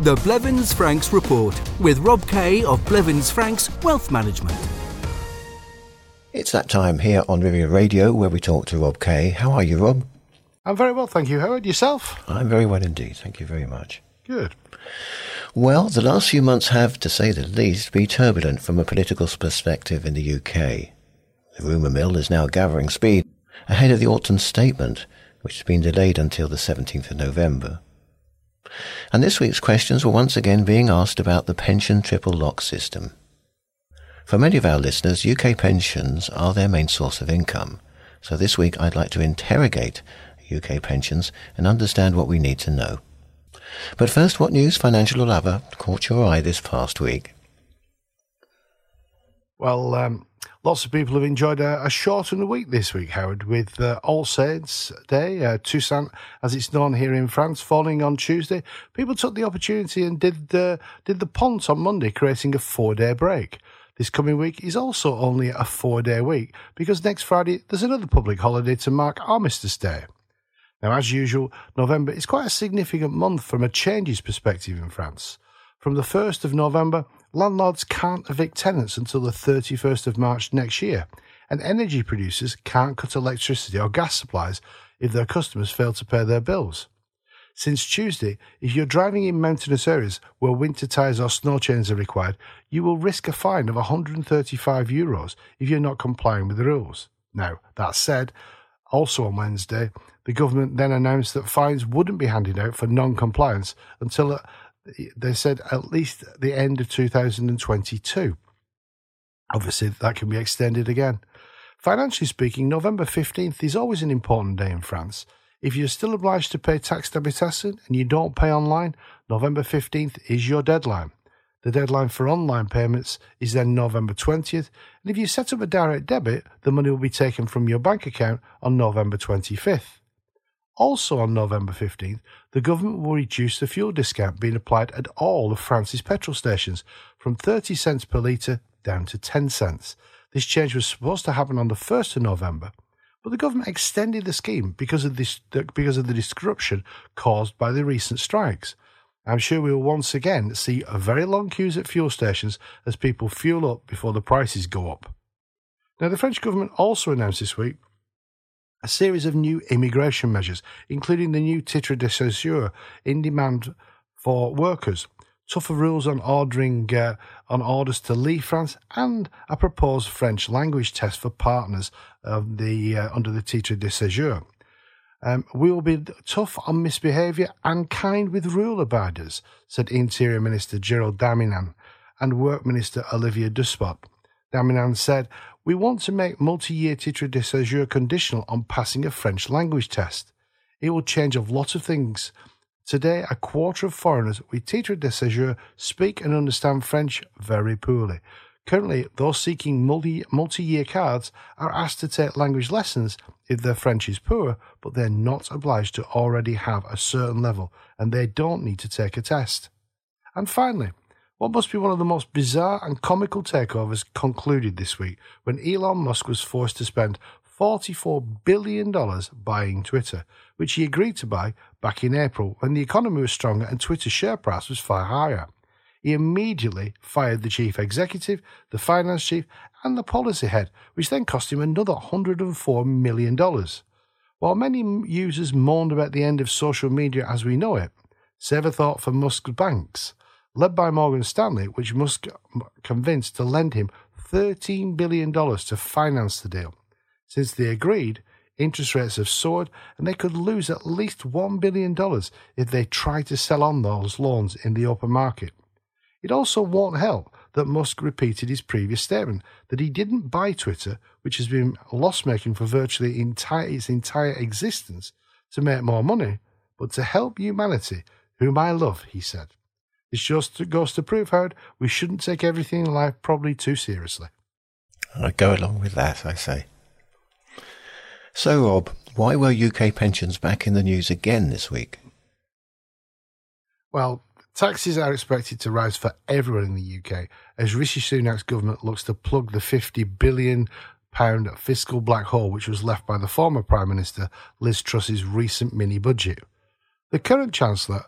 The Blevins Franks Report with Rob Kay of Blevins Franks Wealth Management. It's that time here on Riviera Radio where we talk to Rob Kay. How are you, Rob? I'm very well, thank you, Howard. Yourself? I'm very well indeed. Thank you very much. Good. Well, the last few months have, to say the least, been turbulent from a political perspective in the UK. The rumour mill is now gathering speed ahead of the Autumn Statement, which has been delayed until the 17th of November. And this week's questions were once again being asked about the pension triple lock system. For many of our listeners, UK pensions are their main source of income. So this week I'd like to interrogate UK pensions and understand what we need to know. But first, what news, financial or other, caught your eye this past week? Well, lots of people have enjoyed a shortened week this week, Howard, with All Saints Day, Toussaint, as it's known here in France, falling on Tuesday. People took the opportunity and did the Pont on Monday, creating a four-day break. This coming week is also only a four-day week, because next Friday there's another public holiday to mark Armistice Day. Now, as usual, November is quite a significant month from a changes perspective in France. From the 1st of November, landlords can't evict tenants until the 31st of March next year, and energy producers can't cut electricity or gas supplies if their customers fail to pay their bills. Since Tuesday, if you're driving in mountainous areas where winter tyres or snow chains are required, you will risk a fine of €135 if you're not complying with the rules. Now, that said, also on Wednesday, the government then announced that fines wouldn't be handed out for non-compliance until they said at least the end of 2022. Obviously, that can be extended again. Financially speaking, November 15th is always an important day in France. If you're still obliged to pay tax d'habitation and you don't pay online, November 15th is your deadline. The deadline for online payments is then November 20th, and if you set up a direct debit, the money will be taken from your bank account on November 25th. Also on November 15th, the government will reduce the fuel discount being applied at all of France's petrol stations from 30 cents per litre down to 10 cents. This change was supposed to happen on the 1st of November, but the government extended the scheme because of the disruption caused by the recent strikes. I'm sure we will once again see very long queues at fuel stations as people fuel up before the prices go up. Now, the French government also announced this week a series of new immigration measures, including the new titre de séjour in demand for workers, tougher rules on orders to leave France, and a proposed French language test for partners of under the titre de séjour. We will be tough on misbehaviour and kind with rule abiders, said Interior Minister Gérald Darmanin and Work Minister Olivier Dussopt. Darmanin said, "We want to make multi-year titre de séjour conditional on passing a French language test. It will change a lot of things. Today, a quarter of foreigners with titre de séjour speak and understand French very poorly. Currently, those seeking multi-year cards are asked to take language lessons if their French is poor, but they're not obliged to already have a certain level, and they don't need to take a test." And finally, what must be one of the most bizarre and comical takeovers concluded this week when Elon Musk was forced to spend $44 billion buying Twitter, which he agreed to buy back in April when the economy was stronger and Twitter's share price was far higher. He immediately fired the chief executive, the finance chief, and the policy head, which then cost him another $104 million. While many users mourned about the end of social media as we know it, save a thought for Musk's banks, led by Morgan Stanley, which Musk convinced to lend him $13 billion to finance the deal. Since they agreed, interest rates have soared and they could lose at least $1 billion if they try to sell on those loans in the open market. It also won't help that Musk repeated his previous statement that he didn't buy Twitter, which has been loss-making for virtually its entire existence, to make more money, but to help humanity, whom I love, he said. It just goes to prove, Howard, we shouldn't take everything in life probably too seriously. I go along with that, I say. So, Rob, why were UK pensions back in the news again this week? Well, taxes are expected to rise for everyone in the UK as Rishi Sunak's government looks to plug the £50 billion fiscal black hole which was left by the former Prime Minister Liz Truss's recent mini-budget. The current Chancellor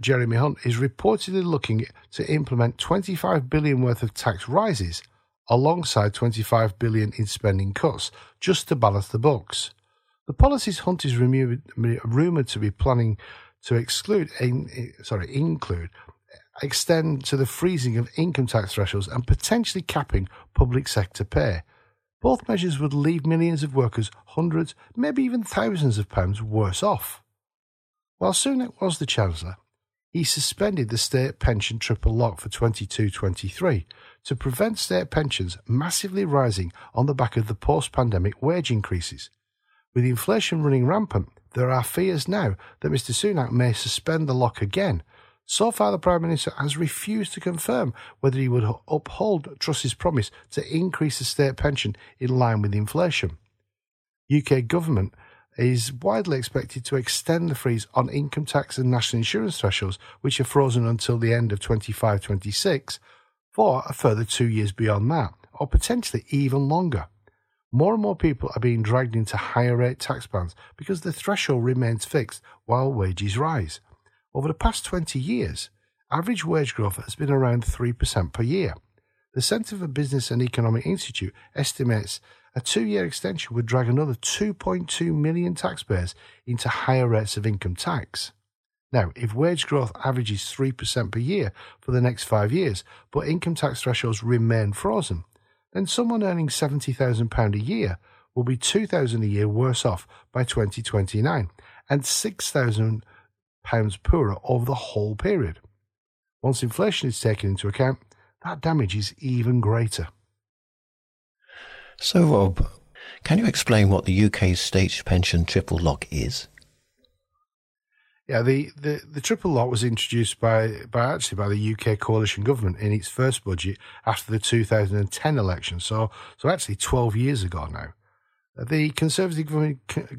Jeremy Hunt, is reportedly looking to implement 25 billion worth of tax rises alongside 25 billion in spending cuts, just to balance the books. The policies Hunt is rumoured to be planning to extend to the freezing of income tax thresholds and potentially capping public sector pay. Both measures would leave millions of workers hundreds, maybe even thousands of pounds worse off. While Sunak was the Chancellor, he suspended the state pension triple lock for 22-23 to prevent state pensions massively rising on the back of the post-pandemic wage increases. With inflation running rampant, there are fears now that Mr Sunak may suspend the lock again. So far, the Prime Minister has refused to confirm whether he would uphold Truss's promise to increase the state pension in line with inflation. UK government is widely expected to extend the freeze on income tax and national insurance thresholds, which are frozen until the end of 25-26, for a further 2 years beyond that, or potentially even longer. More and more people are being dragged into higher rate tax bands because the threshold remains fixed while wages rise. Over the past 20 years, average wage growth has been around 3% per year. The Centre for Business and Economic Institute estimates a two-year extension would drag another 2.2 million taxpayers into higher rates of income tax. Now, if wage growth averages 3% per year for the next 5 years, but income tax thresholds remain frozen, then someone earning £70,000 a year will be £2,000 a year worse off by 2029 and £6,000 poorer over the whole period. Once inflation is taken into account, that damage is even greater. So, Rob, can you explain what the UK's state pension triple lock is? Yeah, the triple lock was introduced by the UK coalition government in its first budget after the 2010 election, so actually 12 years ago now. The Conservative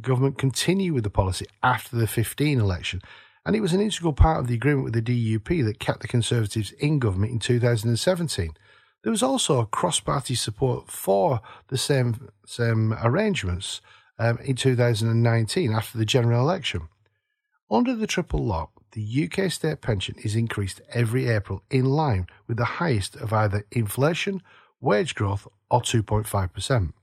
government continued with the policy after the 2015 election, and it was an integral part of the agreement with the DUP that kept the Conservatives in government in 2017. There was also cross-party support for the same arrangements in 2019 after the general election. Under the triple lock, the UK state pension is increased every April in line with the highest of either inflation, wage growth or 2.5%.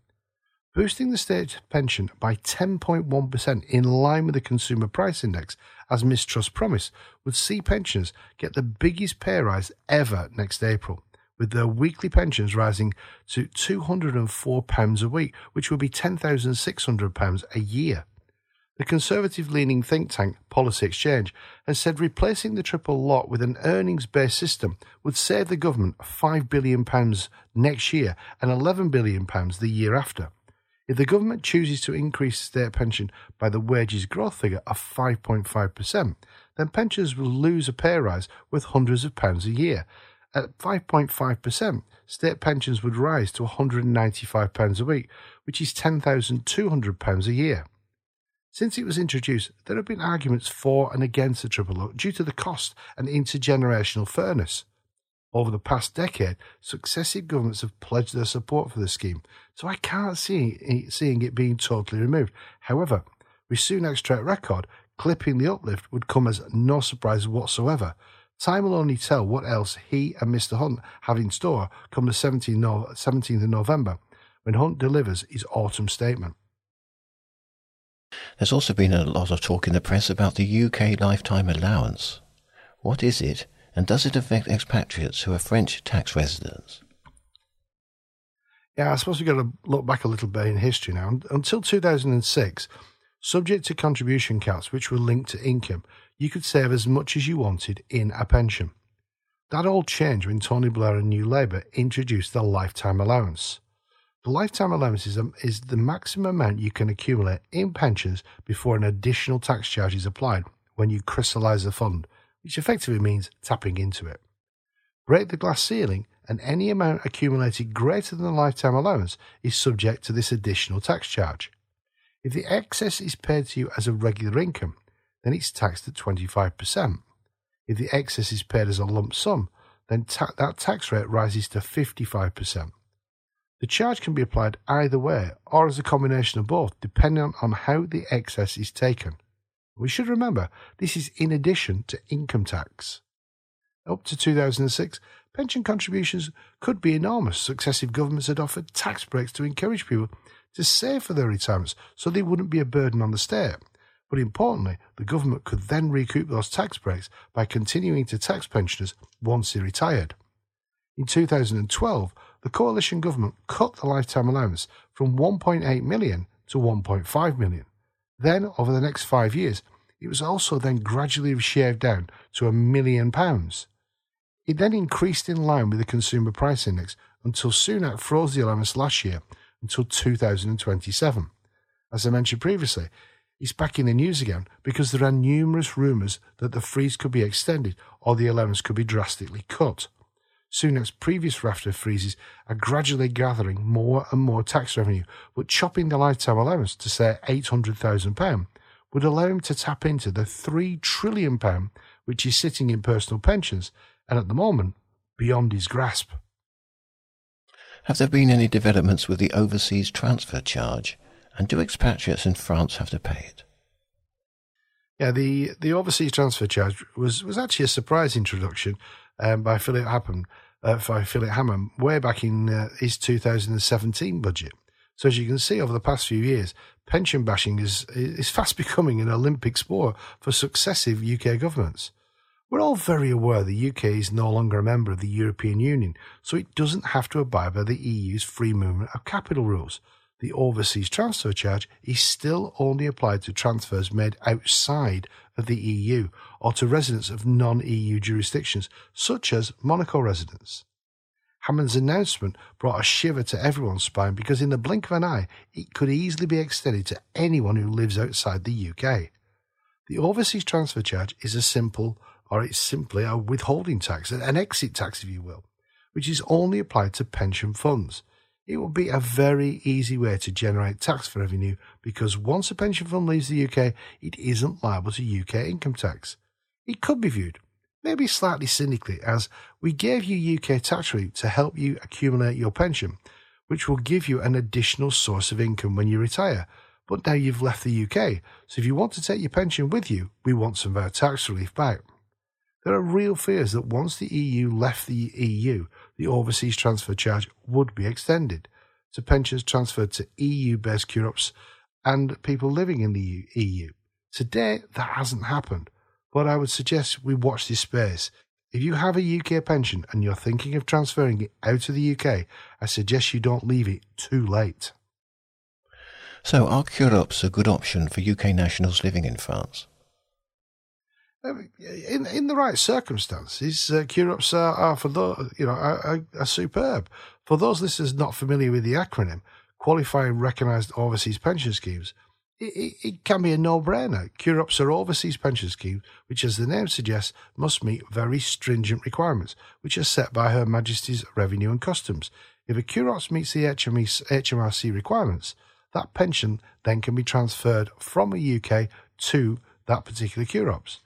Boosting the state pension by 10.1% in line with the Consumer Price Index, as Ms Truss promised, would see pensioners get the biggest pay rise ever next April, with their weekly pensions rising to £204 a week, which would be £10,600 a year. The Conservative-leaning think tank Policy Exchange has said replacing the triple lock with an earnings-based system would save the government £5 billion next year and £11 billion the year after. If the government chooses to increase state pension by the wages growth figure of 5.5%, then pensioners will lose a pay rise worth hundreds of pounds a year. At 5.5%, state pensions would rise to £195 a week, which is £10,200 a year. Since it was introduced, there have been arguments for and against the triple lock due to the cost and intergenerational fairness. Over the past decade, successive governments have pledged their support for the scheme, so I can't see it being totally removed. However, with Sunak's track record, clipping the uplift would come as no surprise whatsoever. Time will only tell what else he and Mr Hunt have in store come the 17th of November, when Hunt delivers his autumn statement. There's also been a lot of talk in the press about the UK lifetime allowance. What is it, and does it affect expatriates who are French tax residents? Yeah, I suppose we've got to look back a little bit in history now. Until 2006, subject to contribution caps which were linked to income, you could save as much as you wanted in a pension. That all changed when Tony Blair and New Labour introduced the lifetime allowance. The lifetime allowance is the maximum amount you can accumulate in pensions before an additional tax charge is applied when you crystallise the fund, which effectively means tapping into it. Break the glass ceiling, and any amount accumulated greater than the lifetime allowance is subject to this additional tax charge. If the excess is paid to you as a regular income, then it's taxed at 25%. If the excess is paid as a lump sum, then that tax rate rises to 55%. The charge can be applied either way or as a combination of both, depending on how the excess is taken. We should remember, this is in addition to income tax. Up to 2006, pension contributions could be enormous. Successive governments had offered tax breaks to encourage people to save for their retirements so they wouldn't be a burden on the state. But importantly, the government could then recoup those tax breaks by continuing to tax pensioners once they retired. In 2012, the coalition government cut the lifetime allowance from 1.8 million to 1.5 million. Then, over the next 5 years, it was also then gradually shaved down to £1 million. It then increased in line with the Consumer Price Index until Sunak froze the allowance last year until 2027. As I mentioned previously, it's back in the news again because there are numerous rumours that the freeze could be extended or the allowance could be drastically cut. Sunak's previous raft of freezes are gradually gathering more and more tax revenue, but chopping the lifetime allowance to, say, £800,000 would allow him to tap into the £3 trillion which is sitting in personal pensions and, at the moment, beyond his grasp. Have there been any developments with the overseas transfer charge, and do expatriates in France have to pay it? Yeah, the overseas transfer charge was actually a surprise introduction by Philip Hammond way back in his 2017 budget. So as you can see, over the past few years, pension bashing is fast becoming an Olympic sport for successive UK governments. We're all very aware the UK is no longer a member of the European Union, so it doesn't have to abide by the EU's free movement of capital rules. The overseas transfer charge is still only applied to transfers made outside of the EU or to residents of non-EU jurisdictions, such as Monaco residents. Hammond's announcement brought a shiver to everyone's spine because in the blink of an eye, it could easily be extended to anyone who lives outside the UK. The overseas transfer charge is simply a withholding tax, an exit tax if you will, which is only applied to pension funds. It would be a very easy way to generate tax revenue because once a pension fund leaves the UK, it isn't liable to UK income tax. It could be viewed, maybe slightly cynically, as we gave you UK tax relief to help you accumulate your pension, which will give you an additional source of income when you retire. But now you've left the UK, so if you want to take your pension with you, we want some of our tax relief back. There are real fears that once the EU left the EU, the overseas transfer charge would be extended to pensions transferred to EU-based QROPS and people living in the EU. Today, that hasn't happened, but I would suggest we watch this space. If you have a UK pension and you're thinking of transferring it out of the UK, I suggest you don't leave it too late. So are QROPS a good option for UK nationals living in France? In the right circumstances, QROPS are superb. For those listeners not familiar with the acronym, Qualifying Recognised Overseas Pension Schemes, it can be a no-brainer. QROPS are overseas pension schemes, which, as the name suggests, must meet very stringent requirements, which are set by Her Majesty's Revenue and Customs. If a QROPS meets the HMRC requirements, that pension then can be transferred from a UK to that particular QROPS.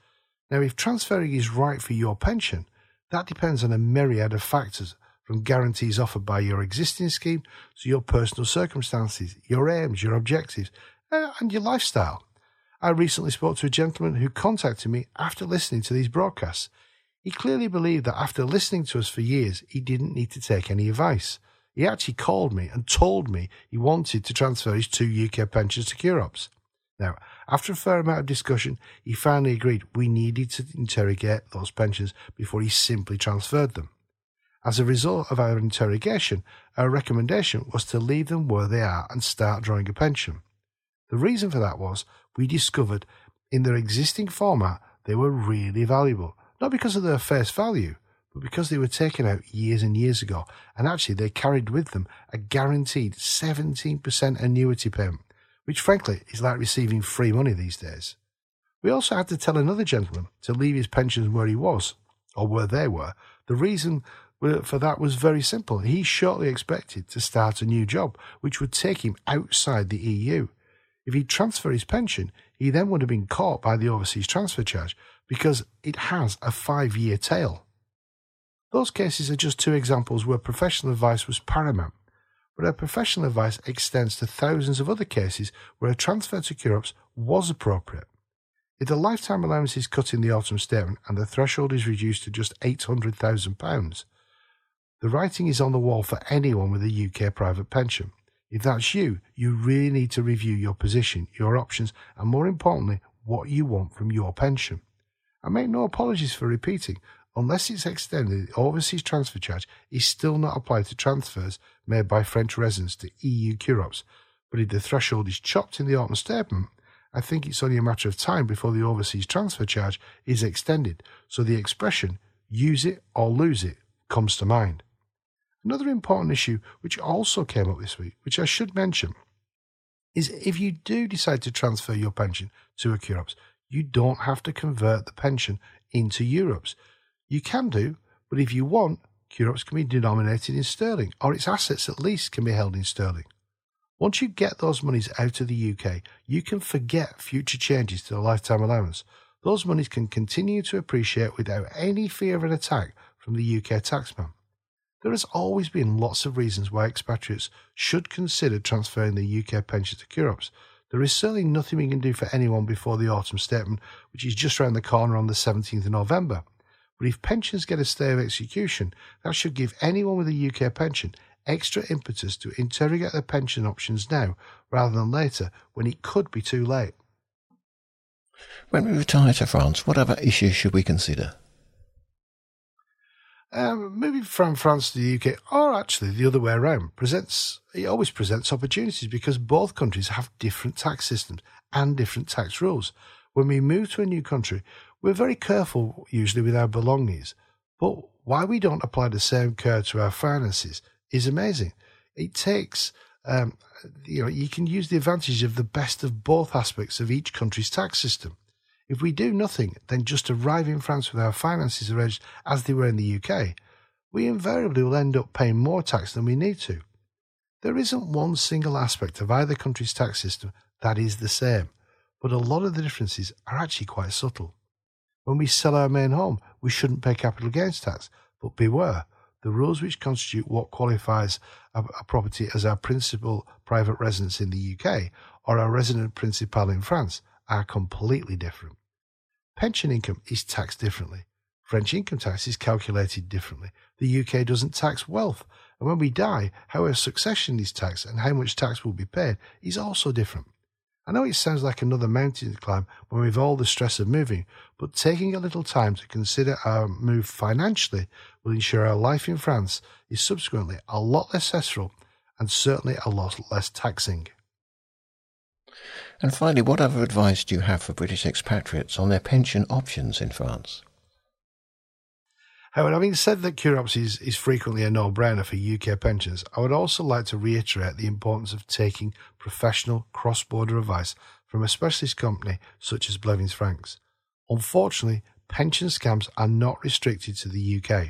Now, if transferring is right for your pension, that depends on a myriad of factors, from guarantees offered by your existing scheme to your personal circumstances, your aims, your objectives, and your lifestyle. I recently spoke to a gentleman who contacted me after listening to these broadcasts. He clearly believed that after listening to us for years, he didn't need to take any advice. He actually called me and told me he wanted to transfer his 2 UK pensions to QROPS. Now, after a fair amount of discussion, he finally agreed we needed to interrogate those pensions before he simply transferred them. As a result of our interrogation, our recommendation was to leave them where they are and start drawing a pension. The reason for that was we discovered in their existing format they were really valuable, not because of their face value, but because they were taken out years and years ago, and actually they carried with them a guaranteed 17% annuity payment, which frankly is like receiving free money these days. We also had to tell another gentleman to leave his pensions where he was, or where they were. The reason for that was very simple. He shortly expected to start a new job, which would take him outside the EU. If he transferred his pension, he then would have been caught by the overseas transfer charge, because it has a 5-year tail. Those cases are just 2 examples where professional advice was paramount. But our professional advice extends to thousands of other cases where a transfer to QROPS was appropriate. If the lifetime allowance is cut in the autumn statement and the threshold is reduced to just £800,000, the writing is on the wall for anyone with a UK private pension. If that's you, you really need to review your position, your options, and more importantly, what you want from your pension. I make no apologies for repeating, unless it's extended, the overseas transfer charge is still not applied to transfers made by French residents to EU QROPS, but if the threshold is chopped in the autumn statement, I think it's only a matter of time before the overseas transfer charge is extended, so the expression, use it or lose it, comes to mind. Another important issue which also came up this week, which I should mention, is if you do decide to transfer your pension to a QROPS, you don't have to convert the pension into EUROPS. You can do, but if you want, QROPS can be denominated in sterling, or its assets at least can be held in sterling. Once you get those monies out of the UK, you can forget future changes to the lifetime allowance. Those monies can continue to appreciate without any fear of an attack from the UK taxman. There has always been lots of reasons why expatriates should consider transferring their UK pension to QROPS. There is certainly nothing we can do for anyone before the autumn statement, which is just round the corner on the 17th of November. But if pensions get a stay of execution, that should give anyone with a UK pension extra impetus to interrogate their pension options now rather than later when it could be too late. When we retire to France, what other issues should we consider? Moving from France to the UK, or actually the other way around, it always presents opportunities because both countries have different tax systems and different tax rules. When we move to a new country, we're very careful usually with our belongings, but why we don't apply the same care to our finances is amazing. It takes, you can use the advantage of the best of both aspects of each country's tax system. If we do nothing, then just arrive in France with our finances arranged as they were in the UK, we invariably will end up paying more tax than we need to. There isn't one single aspect of either country's tax system that is the same, but a lot of the differences are actually quite subtle. When we sell our main home, we shouldn't pay capital gains tax, but beware, the rules which constitute what qualifies a property as our principal private residence in the UK or our resident principal in France are completely different. Pension income is taxed differently. French income tax is calculated differently. The UK doesn't tax wealth, and when we die, how our succession is taxed and how much tax will be paid is also different. I know it sounds like another mountain to climb when we've all the stress of moving, but taking a little time to consider our move financially will ensure our life in France is subsequently a lot less stressful and certainly a lot less taxing. And finally, what other advice do you have for British expatriates on their pension options in France? However, having said that QROPS is frequently a no-brainer for UK pensions, I would also like to reiterate the importance of taking professional cross-border advice from a specialist company such as Blevins Franks. Unfortunately, pension scams are not restricted to the UK.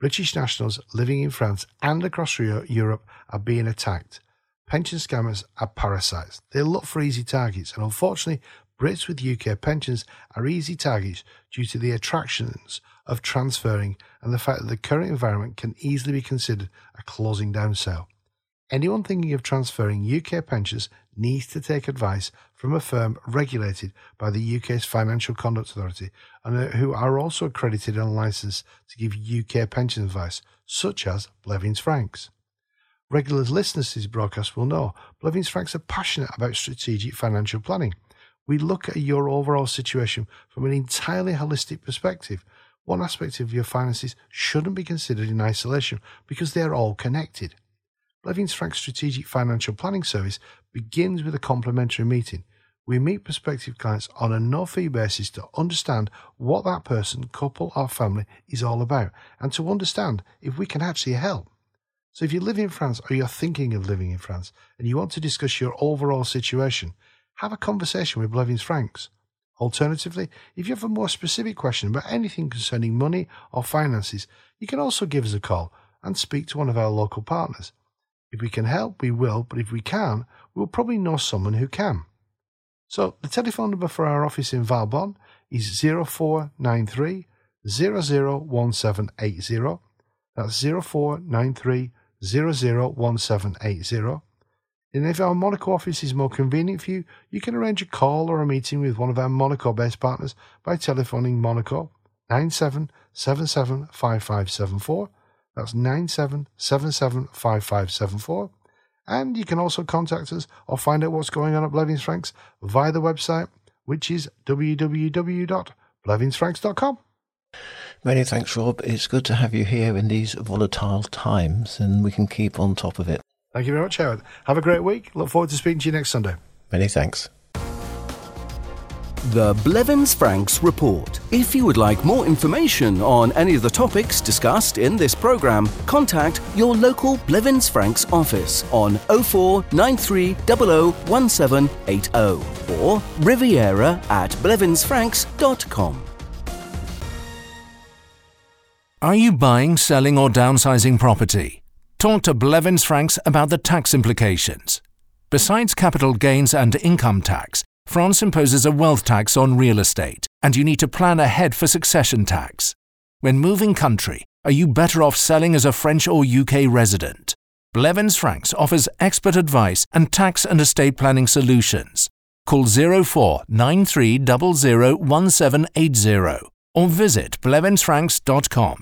British nationals living in France and across Europe are being attacked. Pension scammers are parasites. They look for easy targets, and unfortunately, Brits with UK pensions are easy targets due to the attractions of transferring and the fact that the current environment can easily be considered a closing down sale. Anyone thinking of transferring UK pensions needs to take advice from a firm regulated by the UK's Financial Conduct Authority and who are also accredited and licensed to give UK pension advice, such as Blevins Franks. Regular listeners to this broadcast will know Blevins Franks are passionate about strategic financial planning. We look at your overall situation from an entirely holistic perspective. One aspect of your finances shouldn't be considered in isolation because they are all connected. Blevins Franks' strategic financial planning service begins with a complimentary meeting. We meet prospective clients on a no-fee basis to understand what that person, couple or family is all about and to understand if we can actually help. So if you live in France or you're thinking of living in France and you want to discuss your overall situation, have a conversation with Blevins Franks. Alternatively, if you have a more specific question about anything concerning money or finances, you can also give us a call and speak to one of our local partners. If we can help, we will, but if we can't, we'll probably know someone who can. So the telephone number for our office in Valbonne is 0493 001780. That's 0493 001780. And if our Monaco office is more convenient for you, you can arrange a call or a meeting with one of our Monaco-based partners by telephoning Monaco 97775574. That's 97775574. And you can also contact us or find out what's going on at Blevins Franks via the website, which is www.blevinsfranks.com. Many thanks, Rob. It's good to have you here in these volatile times, and we can keep on top of it. Thank you very much, Howard. Have a great week. Look forward to speaking to you next Sunday. Many thanks. The Blevins Franks Report. If you would like more information on any of the topics discussed in this programme, contact your local Blevins Franks office on 0493001780 or riviera@blevinsfranks.com. Are you buying, selling or downsizing property? Talk to Blevins Franks about the tax implications. Besides capital gains and income tax, France imposes a wealth tax on real estate, and you need to plan ahead for succession tax. When moving country, are you better off selling as a French or UK resident? Blevins Franks offers expert advice and tax and estate planning solutions. Call 0493001780 or visit blevinsfranks.com.